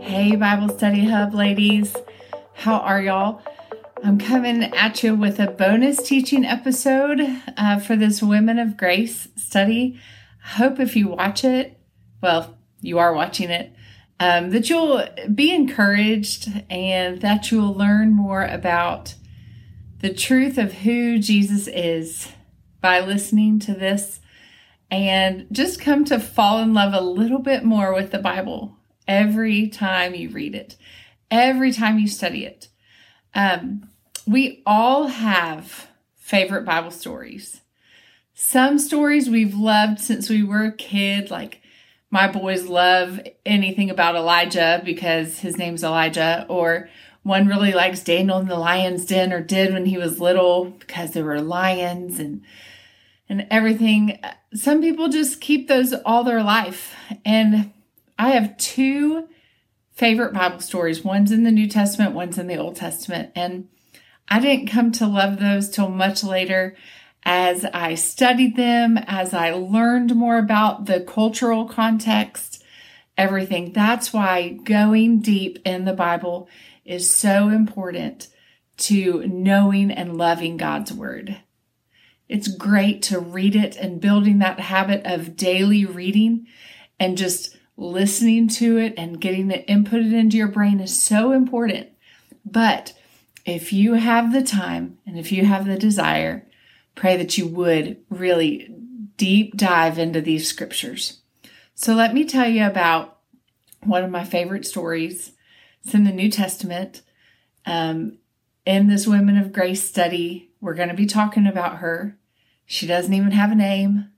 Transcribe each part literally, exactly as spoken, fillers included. Hey, Bible Study Hub ladies. How are y'all? I'm coming at you with a bonus teaching episode uh, for this Women of Grace study. I hope if you watch it, well, you are watching it, um, that you'll be encouraged and that you'll learn more about the truth of who Jesus is by listening to this and just come to fall in love a little bit more with the Bible every time you read it, every time you study it. Um, we all have favorite Bible stories. Some stories we've loved since we were a kid, like my boys love anything about Elijah because his name's Elijah, or one really likes Daniel in the lion's den, or did when he was little because there were lions and and everything. Some people just keep those all their life. And I have two favorite Bible stories. One's in the New Testament, one's in the Old Testament. And I didn't come to love those till much later as I studied them, as I learned more about the cultural context, everything. That's why going deep in the Bible is so important to knowing and loving God's Word. It's great to read it and building that habit of daily reading and just listening to it and getting it inputted into your brain is so important. But if you have the time and if you have the desire, pray that you would really deep dive into these scriptures. So let me tell you about one of my favorite stories. It's in the New Testament. Um, in this Women of Grace study, we're going to be talking about her. She doesn't even have a name.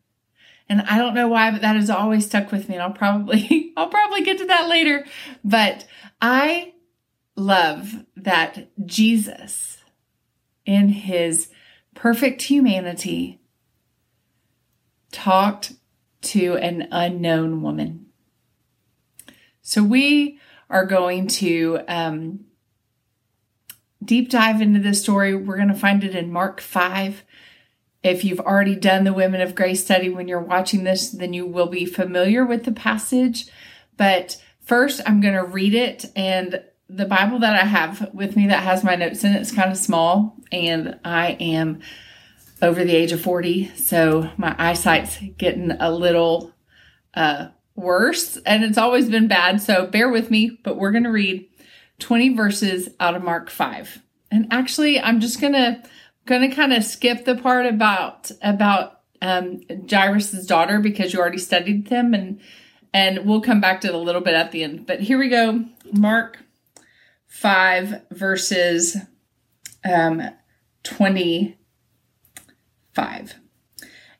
And I don't know why, but that has always stuck with me. And I'll probably, I'll probably get to that later. But I love that Jesus, in his perfect humanity, talked to an unknown woman. So we are going to um, deep dive into this story. We're going to find it in Mark five. If you've already done the Women of Grace study when you're watching this, then you will be familiar with the passage. But first, I'm going to read it. And the Bible that I have with me that has my notes in it is kind of small. And I am over the age of forty, so my eyesight's getting a little uh, worse. And it's always been bad, so bear with me. But we're going to read twenty verses out of Mark five. And actually, I'm just going to... going to kind of skip the part about about um, Jairus' daughter because you already studied them, and and we'll come back to it a little bit at the end. But here we go, Mark five, verses um, twenty-five.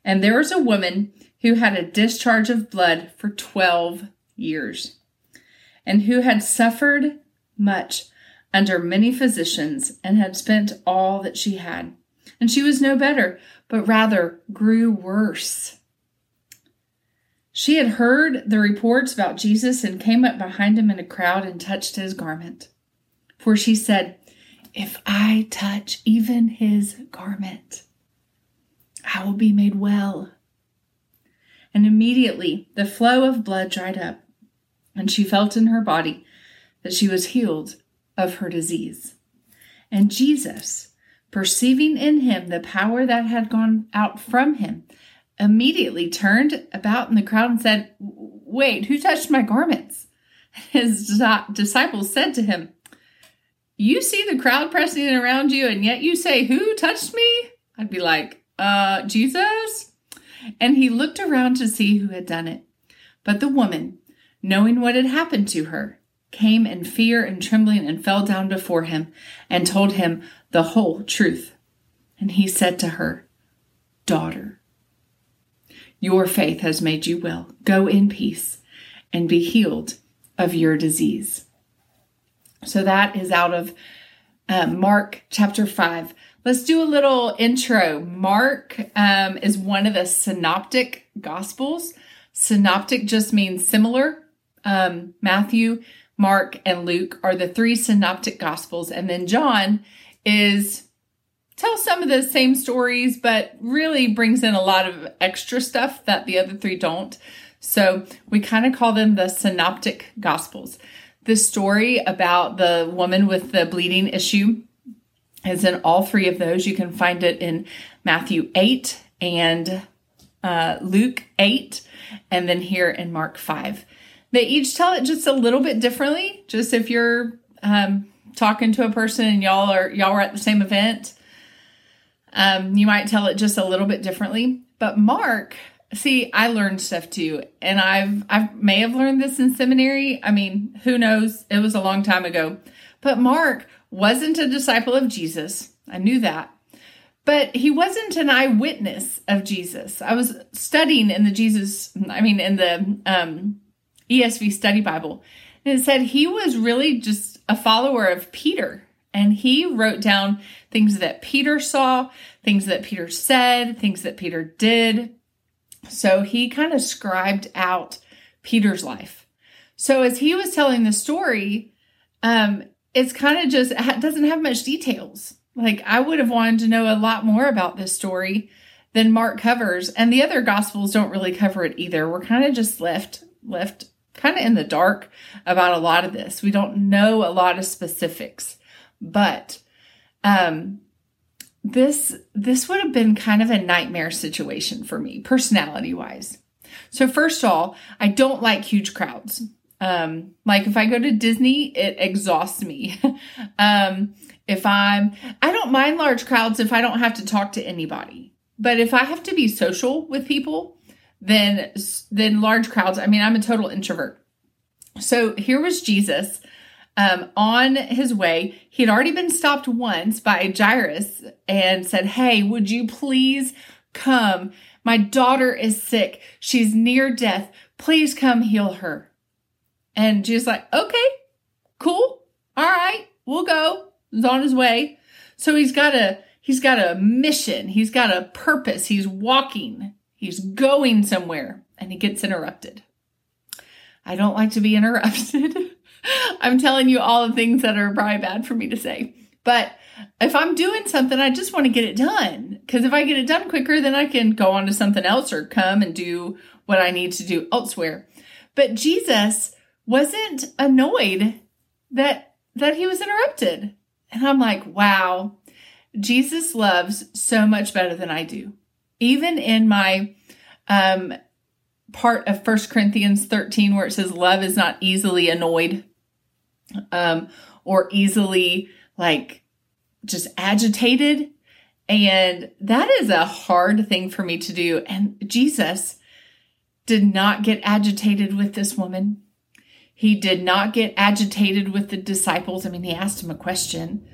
And there was a woman who had a discharge of blood for twelve years, and who had suffered much under many physicians, and had spent all that she had. And she was no better, but rather grew worse. She had heard the reports about Jesus and came up behind him in a crowd and touched his garment. For she said, "If I touch even his garment, I will be made well." And immediately the flow of blood dried up, and she felt in her body that she was healed of her disease. And Jesus, perceiving in him the power that had gone out from him, immediately turned about in the crowd and said, "Wait, who touched my garments?" His disciples said to him, "You see the crowd pressing around you, and yet you say, 'Who touched me?'" I'd be like, uh, Jesus? And he looked around to see who had done it. But the woman, knowing what had happened to her, came in fear and trembling and fell down before him and told him the whole truth. And he said to her, "Daughter, your faith has made you well. Go in peace and be healed of your disease." So that is out of uh, Mark chapter five. Let's do a little intro. Mark um, is one of the synoptic gospels. Synoptic just means similar. Um, Matthew, Mark, and Luke are the three synoptic gospels. And then John is tells some of the same stories, but really brings in a lot of extra stuff that the other three don't. So we kind of call them the synoptic gospels. This story about the woman with the bleeding issue is in all three of those. You can find it in Matthew eight and uh, Luke eight, and then here in Mark five. They each tell it just a little bit differently. Just if you're um, talking to a person and y'all are y'all were at the same event, um, you might tell it just a little bit differently. But Mark, see, I learned stuff too, and I've I may have learned this in seminary. I mean, who knows? It was a long time ago. But Mark wasn't a disciple of Jesus. I knew that. But he wasn't an eyewitness of Jesus. I was studying in the Jesus, I mean, in the um, E S V study Bible, and it said he was really just a follower of Peter. And he wrote down things that Peter saw, things that Peter said, things that Peter did. So he kind of scribed out Peter's life. So as he was telling the story, um, it's kind of just, it doesn't have much details. Like, I would have wanted to know a lot more about this story than Mark covers. And the other gospels don't really cover it either. We're kind of just left, left kind of in the dark about a lot of this. We don't know a lot of specifics, but, um, This this would have been kind of a nightmare situation for me, personality-wise. So first of all, I don't like huge crowds. Um, like if I go to Disney, it exhausts me. um, if I'm, I don't mind large crowds if I don't have to talk to anybody. But if I have to be social with people, then then large crowds. I mean, I'm a total introvert. So here was Jesus. Um, on his way, he had already been stopped once by Jairus and said, "Hey, would you please come? My daughter is sick. She's near death. Please come heal her." And Jesus like, "Okay, cool. All right, we'll go." He's on his way. So he's got a, he's got a mission. He's got a purpose. He's walking. He's going somewhere, and he gets interrupted. I don't like to be interrupted. I'm telling you all the things that are probably bad for me to say. But if I'm doing something, I just want to get it done. Because if I get it done quicker, then I can go on to something else or come and do what I need to do elsewhere. But Jesus wasn't annoyed that, that he was interrupted. And I'm like, wow, Jesus loves so much better than I do. Even in my um, part of First Corinthians thirteen, where it says love is not easily annoyed. Um, or easily like just agitated. And that is a hard thing for me to do. And Jesus did not get agitated with this woman. He did not get agitated with the disciples. I mean, he asked him a question,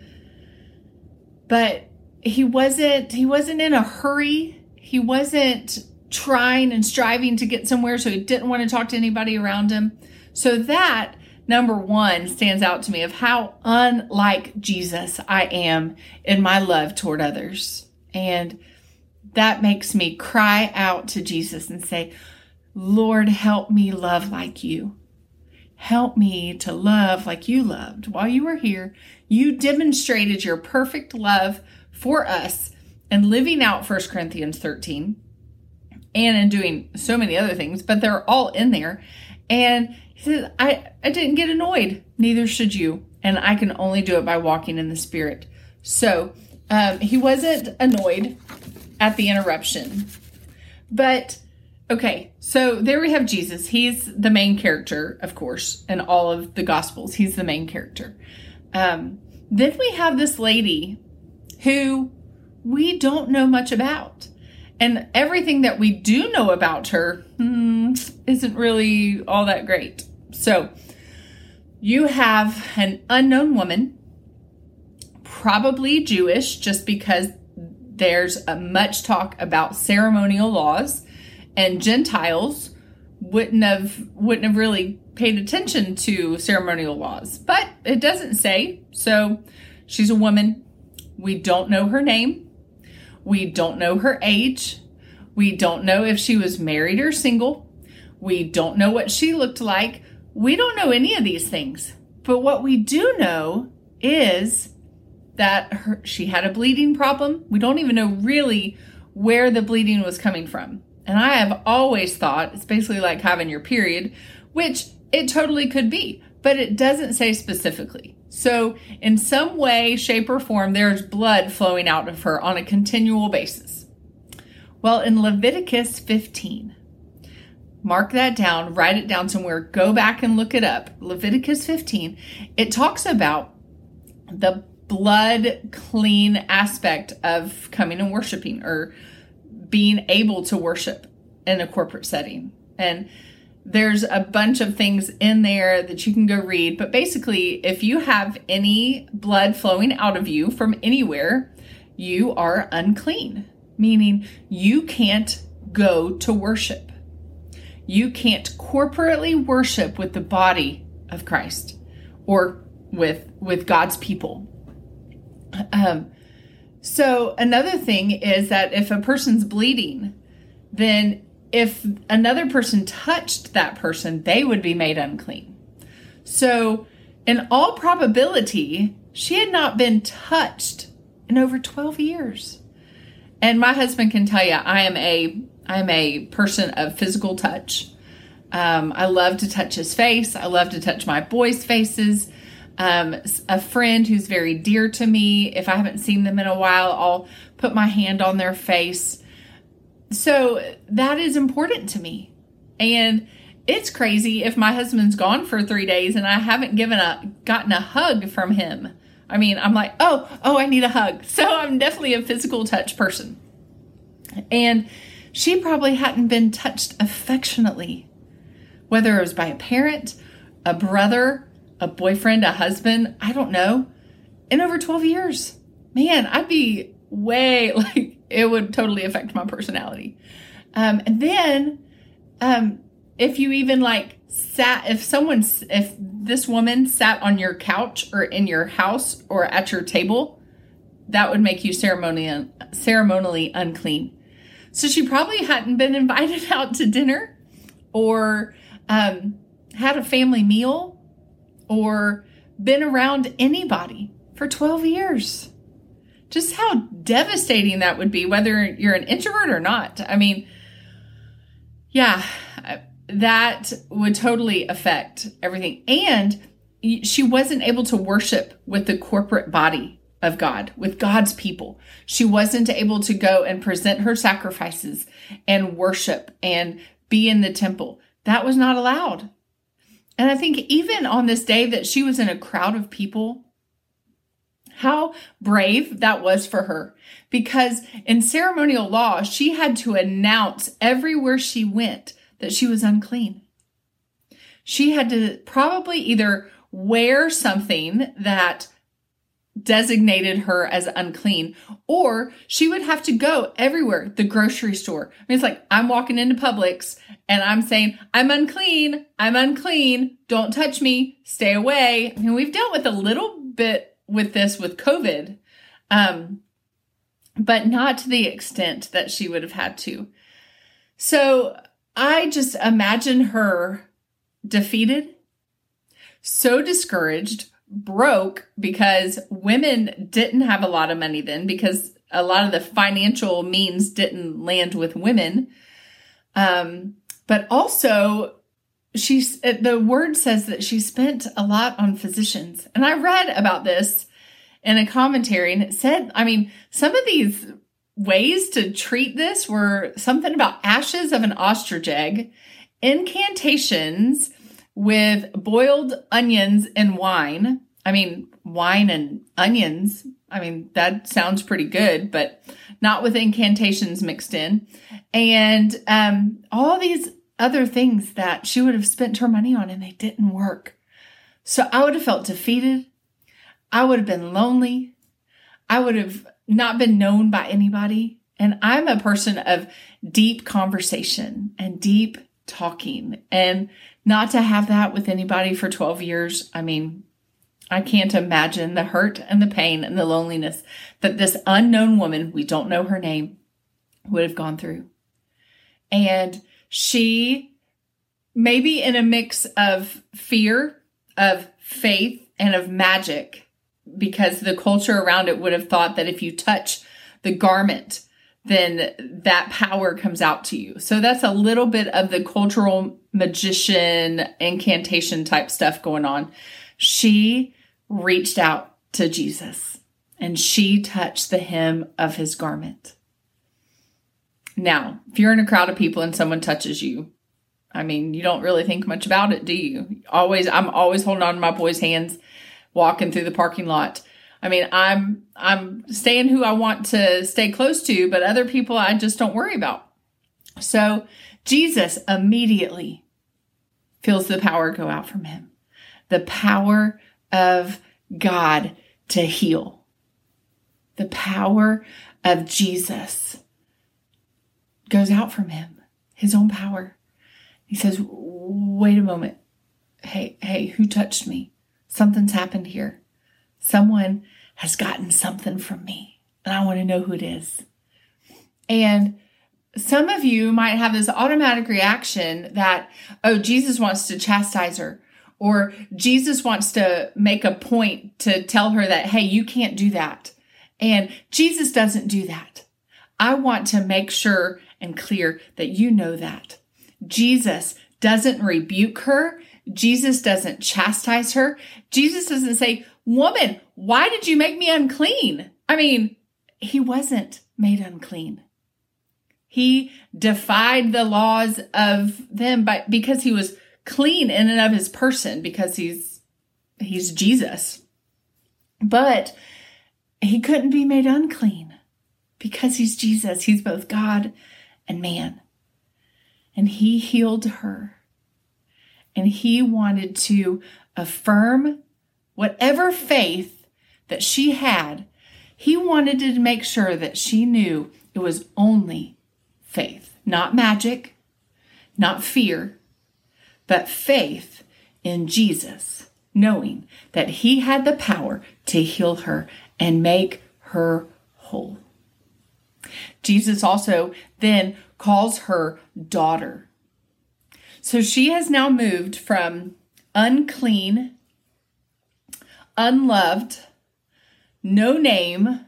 but he wasn't, he wasn't in a hurry. He wasn't trying and striving to get somewhere. So he didn't want to talk to anybody around him. So that, number one, stands out to me of how unlike Jesus I am in my love toward others. And that makes me cry out to Jesus and say, "Lord, help me love like you. Help me to love like you loved. While you were here, you demonstrated your perfect love for us in living out First Corinthians thirteen and in doing so many other things," but they're all in there. And he says, I, I didn't get annoyed. Neither should you. And I can only do it by walking in the Spirit. So um, he wasn't annoyed at the interruption. But, okay, so there we have Jesus. He's the main character, of course, in all of the Gospels. He's the main character. Um, then we have this lady who we don't know much about. And everything that we do know about her hmm, isn't really all that great. So you have an unknown woman, probably Jewish, just because there's a much talk about ceremonial laws, and Gentiles wouldn't have wouldn't have really paid attention to ceremonial laws. But it doesn't say. So she's a woman. We don't know her name. We don't know her age. We don't know if she was married or single. We don't know what she looked like. We don't know any of these things. But what we do know is that her, she had a bleeding problem. We don't even know really where the bleeding was coming from. And I have always thought it's basically like having your period, which it totally could be. but it doesn't say specifically. So in some way, shape, or form, there's blood flowing out of her on a continual basis. Well, in Leviticus fifteen, mark that down, write it down somewhere, go back and look it up. Leviticus fifteen, it talks about the blood clean aspect of coming and worshiping or being able to worship in a corporate setting. And there's a bunch of things in there that you can go read. But basically, if you have any blood flowing out of you from anywhere, you are unclean, meaning you can't go to worship. You can't corporately worship with the body of Christ or with with God's people. Um, so another thing is that if a person's bleeding, then if another person touched that person, they would be made unclean. So in all probability, she had not been touched in over twelve years. And my husband can tell you, I am a I am a person of physical touch. Um, I love to touch his face. I love to touch my boys' faces. Um, a friend who's very dear to me, if I haven't seen them in a while, I'll put my hand on their face. So that is important to me. And it's crazy if my husband's gone for three days and I haven't given a gotten a hug from him. I mean, I'm like, oh, oh, I need a hug. So I'm definitely a physical touch person. And she probably hadn't been touched affectionately, whether it was by a parent, a brother, a boyfriend, a husband, I don't know, in over twelve years. Man, I'd be way like, it would totally affect my personality. Um, and then um, if you even like sat, if someone, if this woman sat on your couch or in your house or at your table, that would make you ceremonial, ceremonially unclean. So she probably hadn't been invited out to dinner or um, had a family meal or been around anybody for twelve years. Just how devastating that would be, whether you're an introvert or not. I mean, yeah, that would totally affect everything. And she wasn't able to worship with the corporate body of God, with God's people. She wasn't able to go and present her sacrifices and worship and be in the temple. That was not allowed. And I think even on this day that she was in a crowd of people, how brave that was for her, because in ceremonial law, she had to announce everywhere she went that she was unclean. She had to probably either wear something that designated her as unclean, or she would have to go everywhere, the grocery store. I mean, it's like, I'm walking into Publix and I'm saying, I'm unclean, I'm unclean, don't touch me, stay away. I mean, we've dealt with a little bit with this with COVID, um, but not to the extent that she would have had to. So I just imagine her defeated, so discouraged, broke, because women didn't have a lot of money then, because a lot of the financial means didn't land with women. Um, but also, She, the word says that she spent a lot on physicians. And I read about this in a commentary, and it said, I mean, some of these ways to treat this were something about ashes of an ostrich egg, incantations with boiled onions and wine. I mean, wine and onions. I mean, that sounds pretty good, but not with incantations mixed in. And um, all these other things that she would have spent her money on, and they didn't work. So I would have felt defeated. I would have been lonely. I would have not been known by anybody. And I'm a person of deep conversation and deep talking, and not to have that with anybody for twelve years. I mean, I can't imagine the hurt and the pain and the loneliness that this unknown woman, we don't know her name, would have gone through. And she, maybe in a mix of fear, of faith, and of magic, because the culture around it would have thought that if you touch the garment, then that power comes out to you. So that's a little bit of the cultural magician incantation type stuff going on. She reached out to Jesus and she touched the hem of his garment. Now, if you're in a crowd of people and someone touches you, I mean, you don't really think much about it, do you? Always, I'm always holding on to my boy's hands, walking through the parking lot. I mean, I'm I'm staying who I want to stay close to, but other people I just don't worry about. So Jesus immediately feels the power go out from him. The power of God to heal. The power of Jesus goes out from him, his own power. He says, wait a moment. Hey, hey, who touched me? Something's happened here. Someone has gotten something from me, and I want to know who it is. And some of you might have this automatic reaction that, oh, Jesus wants to chastise her, or Jesus wants to make a point to tell her that, hey, you can't do that. And Jesus doesn't do that. I want to make sure and clear that you know that. Jesus doesn't rebuke her. Jesus doesn't chastise her. Jesus doesn't say, woman, why did you make me unclean? I mean, he wasn't made unclean. He defied the laws of them by, because he was clean in and of his person, because he's he's Jesus. But he couldn't be made unclean because he's Jesus. He's both God and man. And he healed her. And he wanted to affirm whatever faith that she had. He wanted to make sure that she knew it was only faith, not magic, not fear, but faith in Jesus, knowing that he had the power to heal her and make her whole. Jesus also then calls her daughter. So she has now moved from unclean, unloved, no name,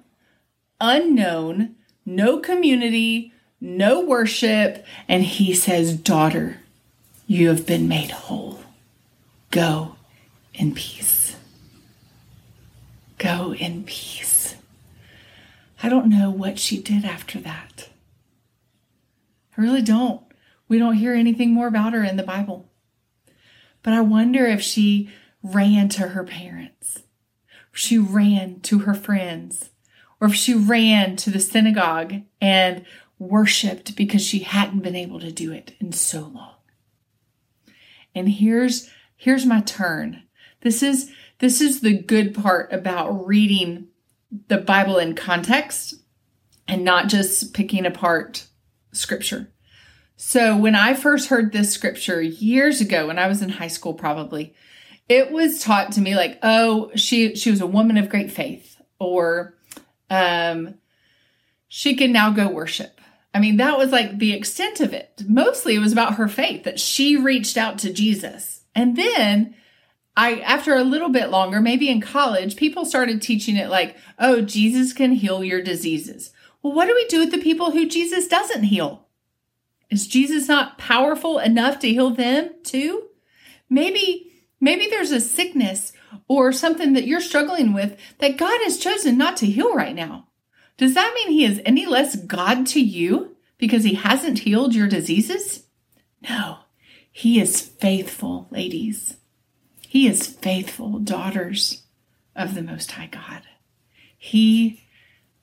unknown, no community, no worship. And he says, daughter, you have been made whole. Go in peace. Go in peace. I don't know what she did after that. I really don't. We don't hear anything more about her in the Bible. But I wonder if she ran to her parents, if she ran to her friends, or if she ran to the synagogue and worshiped because she hadn't been able to do it in so long. And here's here's my turn. This is this is the good part about reading the Bible in context and not just picking apart scripture. So when I first heard this scripture years ago, when I was in high school, probably, it was taught to me like, oh, she, she was a woman of great faith, or, um, she can now go worship. I mean, that was like the extent of it. Mostly it was about her faith that she reached out to Jesus. And then I, after a little bit longer, maybe in college, people started teaching it like, oh, Jesus can heal your diseases. Well, what do we do with the people who Jesus doesn't heal? Is Jesus not powerful enough to heal them too? Maybe, maybe there's a sickness or something that you're struggling with that God has chosen not to heal right now. Does that mean he is any less God to you because he hasn't healed your diseases? No, he is faithful, ladies. He is faithful, daughters of the Most High God. He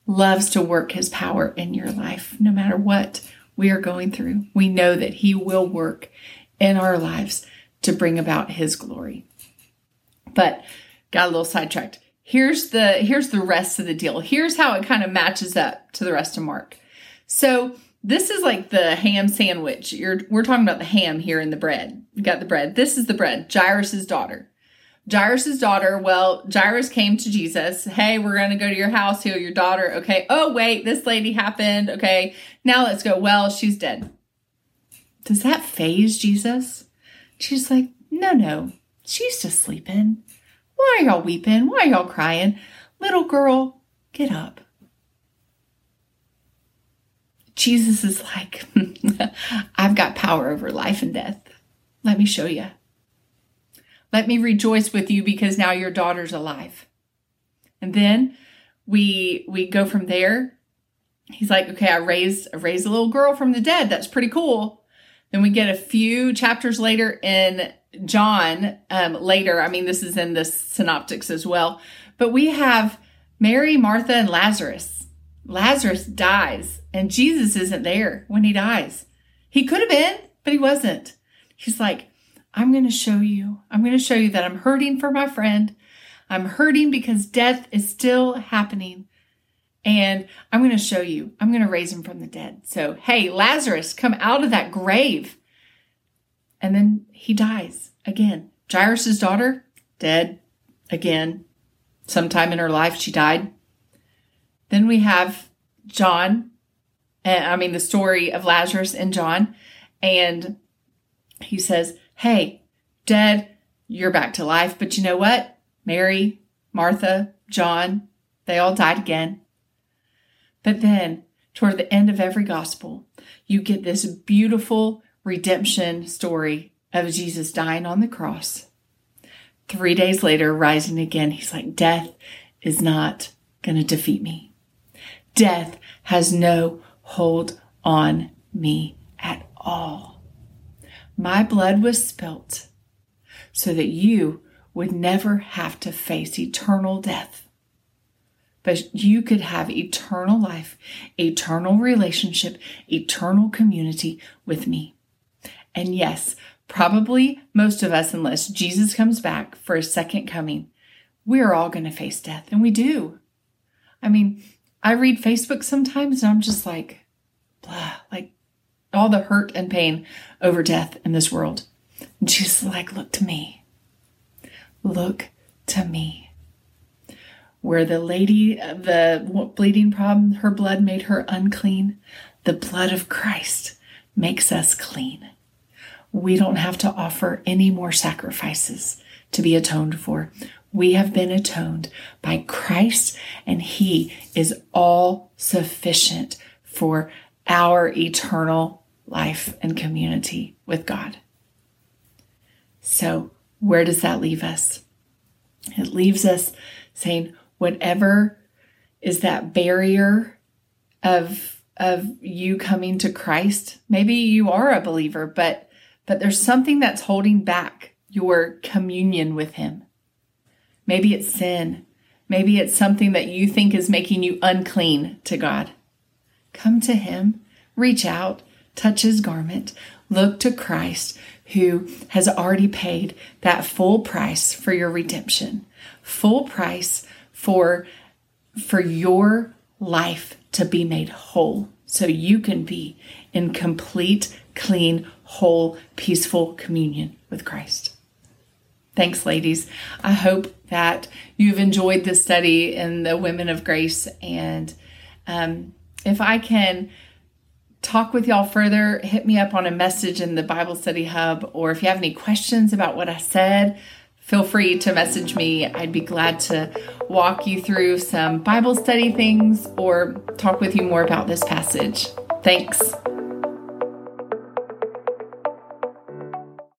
loves to work his power in your life, no matter what we are going through. We know that he will work in our lives to bring about his glory. But got a little sidetracked. Here's the, here's the rest of the deal. Here's how it kind of matches up to the rest of Mark. So this is like the ham sandwich. You're, we're talking about the ham here in the bread. You got the bread. This is the bread. Jairus's daughter. Jairus's daughter. Well, Jairus came to Jesus. Hey, we're going to go to your house, heal your daughter. Okay. Oh, wait, this lady happened. Okay. Now let's go. Well, she's dead. Does that faze Jesus? She's like, no, no, she's just sleeping. Why are y'all weeping? Why are y'all crying? Little girl, get up. Jesus is like, I've got power over life and death. Let me show you. Let me rejoice with you because now your daughter's alive. And then we we go from there. He's like, okay, I raised, I raised a little girl from the dead. That's pretty cool. Then we get a few chapters later in John, um, later. I mean, this is in the synoptics as well. But we have Mary, Martha, and Lazarus. Lazarus dies, and Jesus isn't there when he dies. He could have been, but he wasn't. He's like, I'm going to show you. I'm going to show you that I'm hurting for my friend. I'm hurting because death is still happening. And I'm going to show you. I'm going to raise him from the dead. So, hey, Lazarus, come out of that grave. And then he dies again. Jairus' daughter, dead again. Sometime in her life, she died. Then we have John. And, I mean, the story of Lazarus and John. And he says, hey, dead, you're back to life. But you know what? Mary, Martha, John, they all died again. But then, toward the end of every gospel, you get this beautiful redemption story of Jesus dying on the cross. Three days later, rising again, he's like, death is not going to defeat me. Death has no hold on me at all. My blood was spilt so that you would never have to face eternal death. But you could have eternal life, eternal relationship, eternal community with me. And yes, probably most of us, unless Jesus comes back for a second coming, we're all going to face death. And we do. I mean, I read Facebook sometimes and I'm just like, blah, like all the hurt and pain over death in this world. And Jesus is like, look to me. Look to me. Where the lady, the bleeding problem, her blood made her unclean. The blood of Christ makes us clean. We don't have to offer any more sacrifices to be atoned for. We have been atoned by Christ, and he is all sufficient for our eternal life and community with God. So where does that leave us? It leaves us saying, whatever is that barrier of, of you coming to Christ, maybe you are a believer, but, but there's something that's holding back your communion with him. Maybe it's sin. Maybe it's something that you think is making you unclean to God. Come to him, reach out, touch his garment, look to Christ who has already paid that full price for your redemption, full price for, for your life to be made whole so you can be in complete, clean, whole, peaceful communion with Christ. Thanks, ladies. I hope that you've enjoyed this study in the Women of Grace. And um, if I can talk with y'all further, hit me up on a message in the Bible Study Hub, or if you have any questions about what I said, feel free to message me. I'd be glad to walk you through some Bible study things or talk with you more about this passage. Thanks.